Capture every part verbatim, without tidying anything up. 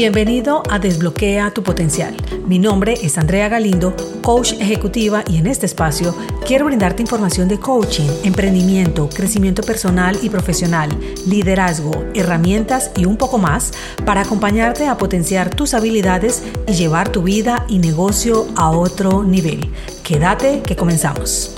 Bienvenido a Desbloquea tu Potencial. Mi nombre es Andrea Galindo, coach ejecutiva, y en este espacio quiero brindarte información de coaching, emprendimiento, crecimiento personal y profesional, liderazgo, herramientas y un poco más para acompañarte a potenciar tus habilidades y llevar tu vida y negocio a otro nivel. Quédate que comenzamos.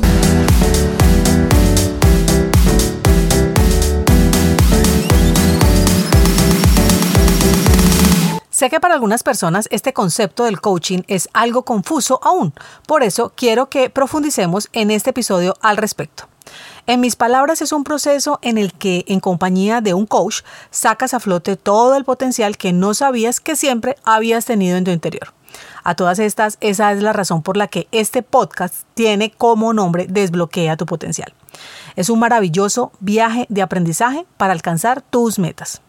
Sé que para algunas personas este concepto del coaching es algo confuso aún, por eso quiero que profundicemos en este episodio al respecto. En mis palabras, es un proceso en el que, en compañía de un coach, sacas a flote todo el potencial que no sabías que siempre habías tenido en tu interior. A todas estas, esa es la razón por la que este podcast tiene como nombre Desbloquea tu Potencial. Es un maravilloso viaje de aprendizaje para alcanzar tus metas.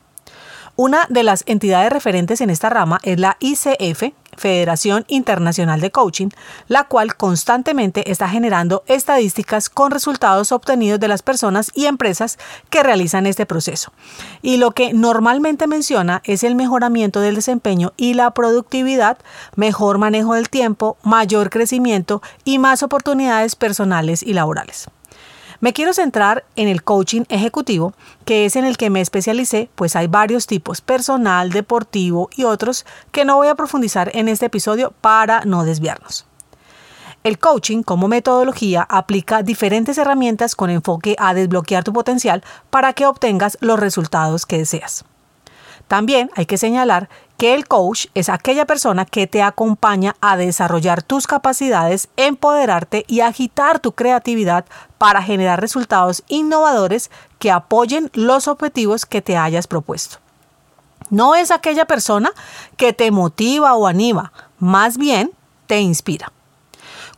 Una de las entidades referentes en esta rama es la I C F, Federación Internacional de Coaching, la cual constantemente está generando estadísticas con resultados obtenidos de las personas y empresas que realizan este proceso. Y lo que normalmente menciona es el mejoramiento del desempeño y la productividad, mejor manejo del tiempo, mayor crecimiento y más oportunidades personales y laborales. Me quiero centrar en el coaching ejecutivo, que es en el que me especialicé, pues hay varios tipos: personal, deportivo y otros que no voy a profundizar en este episodio para no desviarnos. El coaching como metodología aplica diferentes herramientas con enfoque a desbloquear tu potencial para que obtengas los resultados que deseas. También hay que señalar que el coach es aquella persona que te acompaña a desarrollar tus capacidades, empoderarte y agitar tu creatividad para generar resultados innovadores que apoyen los objetivos que te hayas propuesto. No es aquella persona que te motiva o anima, más bien te inspira.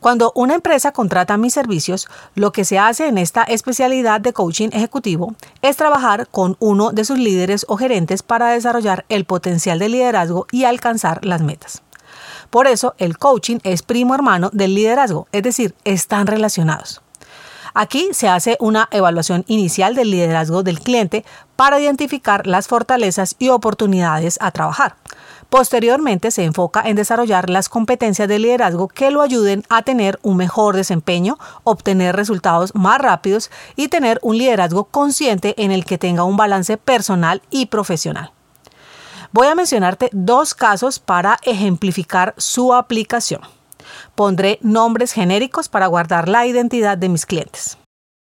Cuando una empresa contrata mis servicios, lo que se hace en esta especialidad de coaching ejecutivo es trabajar con uno de sus líderes o gerentes para desarrollar el potencial de liderazgo y alcanzar las metas. Por eso, el coaching es primo hermano del liderazgo, es decir, están relacionados. Aquí se hace una evaluación inicial del liderazgo del cliente para identificar las fortalezas y oportunidades a trabajar. Posteriormente se enfoca en desarrollar las competencias de liderazgo que lo ayuden a tener un mejor desempeño, obtener resultados más rápidos y tener un liderazgo consciente en el que tenga un balance personal y profesional. Voy a mencionarte dos casos para ejemplificar su aplicación. Pondré nombres genéricos para guardar la identidad de mis clientes.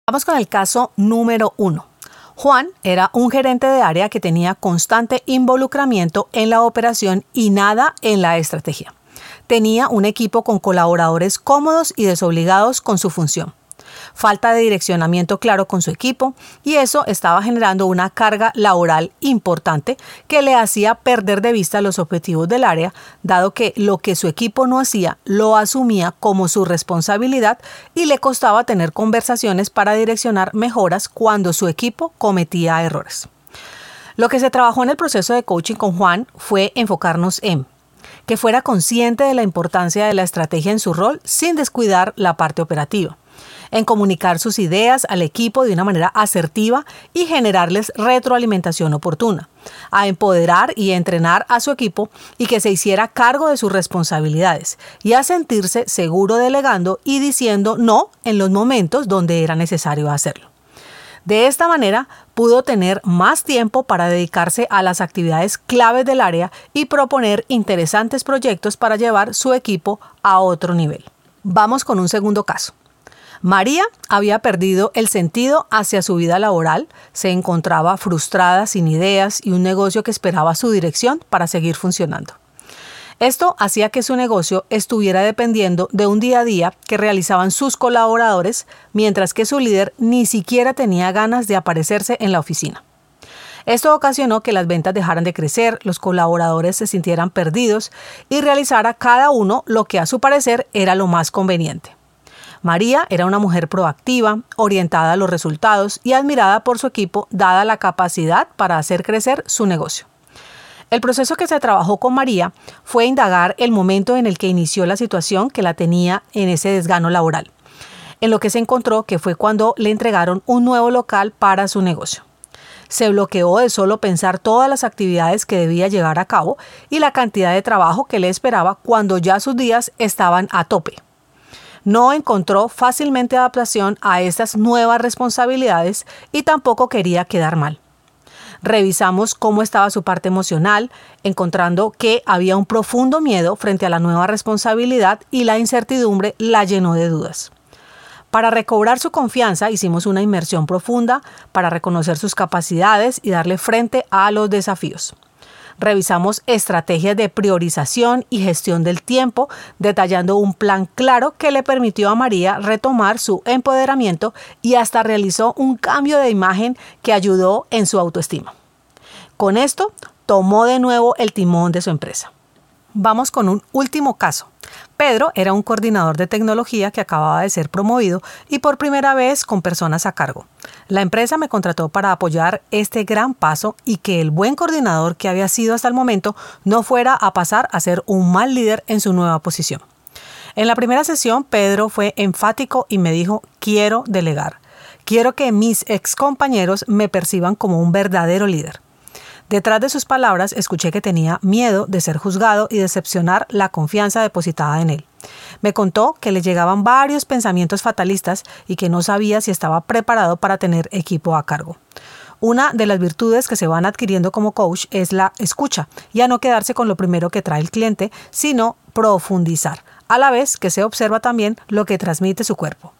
Vamos con el caso número uno. Juan era un gerente de área que tenía constante involucramiento en la operación y nada en la estrategia. Tenía un equipo con colaboradores cómodos y desobligados con su función. Falta de direccionamiento claro con su equipo, y eso estaba generando una carga laboral importante que le hacía perder de vista los objetivos del área, dado que lo que su equipo no hacía lo asumía como su responsabilidad y le costaba tener conversaciones para direccionar mejoras cuando su equipo cometía errores. Lo que se trabajó en el proceso de coaching con Juan fue enfocarnos en que fuera consciente de la importancia de la estrategia en su rol sin descuidar la parte operativa, en comunicar sus ideas al equipo de una manera asertiva y generarles retroalimentación oportuna, a empoderar y entrenar a su equipo y que se hiciera cargo de sus responsabilidades, y a sentirse seguro delegando y diciendo no en los momentos donde era necesario hacerlo. De esta manera, pudo tener más tiempo para dedicarse a las actividades claves del área y proponer interesantes proyectos para llevar su equipo a otro nivel. Vamos con un segundo caso. María había perdido el sentido hacia su vida laboral, se encontraba frustrada, sin ideas y un negocio que esperaba su dirección para seguir funcionando. Esto hacía que su negocio estuviera dependiendo de un día a día que realizaban sus colaboradores, mientras que su líder ni siquiera tenía ganas de aparecerse en la oficina. Esto ocasionó que las ventas dejaran de crecer, los colaboradores se sintieran perdidos y realizara cada uno lo que a su parecer era lo más conveniente. María era una mujer proactiva, orientada a los resultados y admirada por su equipo, dada la capacidad para hacer crecer su negocio. El proceso que se trabajó con María fue indagar el momento en el que inició la situación que la tenía en ese desgano laboral, en lo que se encontró que fue cuando le entregaron un nuevo local para su negocio. se bloqueó de solo pensar todas las actividades que debía llevar a cabo y la cantidad de trabajo que le esperaba cuando ya sus días estaban a tope. No encontró fácilmente adaptación a estas nuevas responsabilidades y tampoco quería quedar mal. Revisamos cómo estaba su parte emocional, encontrando que había un profundo miedo frente a la nueva responsabilidad y la incertidumbre la llenó de dudas. Para recobrar su confianza, hicimos una inmersión profunda para reconocer sus capacidades y darle frente a los desafíos. Revisamos estrategias de priorización y gestión del tiempo, detallando un plan claro que le permitió a María retomar su empoderamiento y hasta realizó un cambio de imagen que ayudó en su autoestima. Con esto, tomó de nuevo el timón de su empresa. Vamos con un último caso. Pedro era un coordinador de tecnología que acababa de ser promovido y por primera vez con personas a cargo. La empresa me contrató para apoyar este gran paso y que el buen coordinador que había sido hasta el momento no fuera a pasar a ser un mal líder en su nueva posición. En la primera sesión, Pedro fue enfático y me dijo: quiero delegar. Quiero que mis excompañeros me perciban como un verdadero líder. Detrás de sus palabras escuché que tenía miedo de ser juzgado y decepcionar la confianza depositada en él. Me contó que le llegaban varios pensamientos fatalistas y que no sabía si estaba preparado para tener equipo a cargo. Una de las virtudes que se van adquiriendo como coach es la escucha y a no quedarse con lo primero que trae el cliente, sino profundizar, a la vez que se observa también lo que transmite su cuerpo.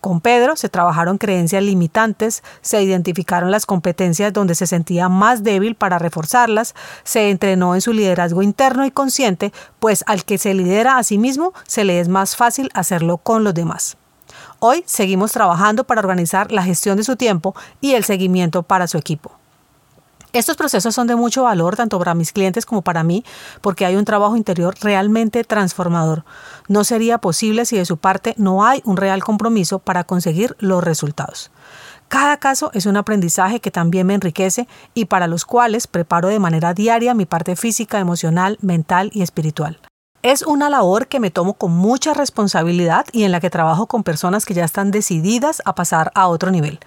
Con Pedro se trabajaron creencias limitantes, se identificaron las competencias donde se sentía más débil para reforzarlas, se entrenó en su liderazgo interno y consciente, pues al que se lidera a sí mismo se le es más fácil hacerlo con los demás. Hoy seguimos trabajando para organizar la gestión de su tiempo y el seguimiento para su equipo. Estos procesos son de mucho valor tanto para mis clientes como para mí, porque hay un trabajo interior realmente transformador. No sería posible si de su parte no hay un real compromiso para conseguir los resultados. Cada caso es un aprendizaje que también me enriquece y para los cuales preparo de manera diaria mi parte física, emocional, mental y espiritual. Es una labor que me tomo con mucha responsabilidad y en la que trabajo con personas que ya están decididas a pasar a otro nivel.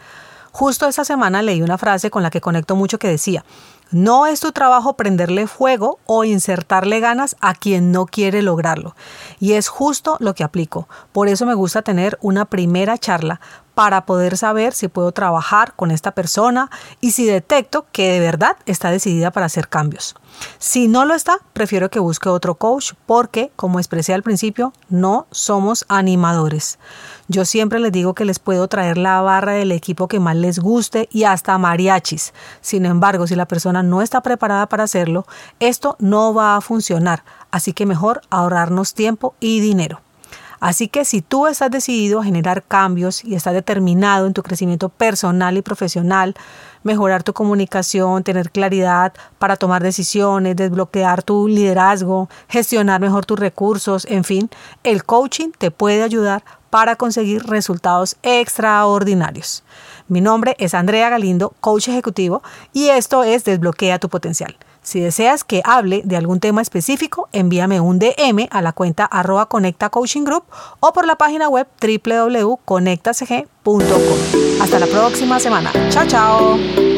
Justo esta semana leí una frase con la que conecto mucho que decía: no es tu trabajo prenderle fuego o insertarle ganas a quien no quiere lograrlo. Y es justo lo que aplico. Por eso me gusta tener una primera charla para poder saber si puedo trabajar con esta persona y si detecto que de verdad está decidida para hacer cambios. Si no lo está, prefiero que busque otro coach porque, como expresé al principio, no somos animadores. Yo siempre les digo que les puedo traer la barra del equipo que más les guste y hasta mariachis. Sin embargo, si la persona no está preparada para hacerlo, esto no va a funcionar. Así que mejor ahorrarnos tiempo y dinero. Así que si tú estás decidido a generar cambios y estás determinado en tu crecimiento personal y profesional, mejorar tu comunicación, tener claridad para tomar decisiones, desbloquear tu liderazgo, gestionar mejor tus recursos, en fin, el coaching te puede ayudar para conseguir resultados extraordinarios. Mi nombre es Andrea Galindo, coach ejecutivo, y esto es Desbloquea tu Potencial. Si deseas que hable de algún tema específico, envíame un D M a la cuenta arroba Conecta Coaching Group o por la página web doble u doble u doble u punto conecta c g punto com. Hasta la próxima semana. Chao, chao.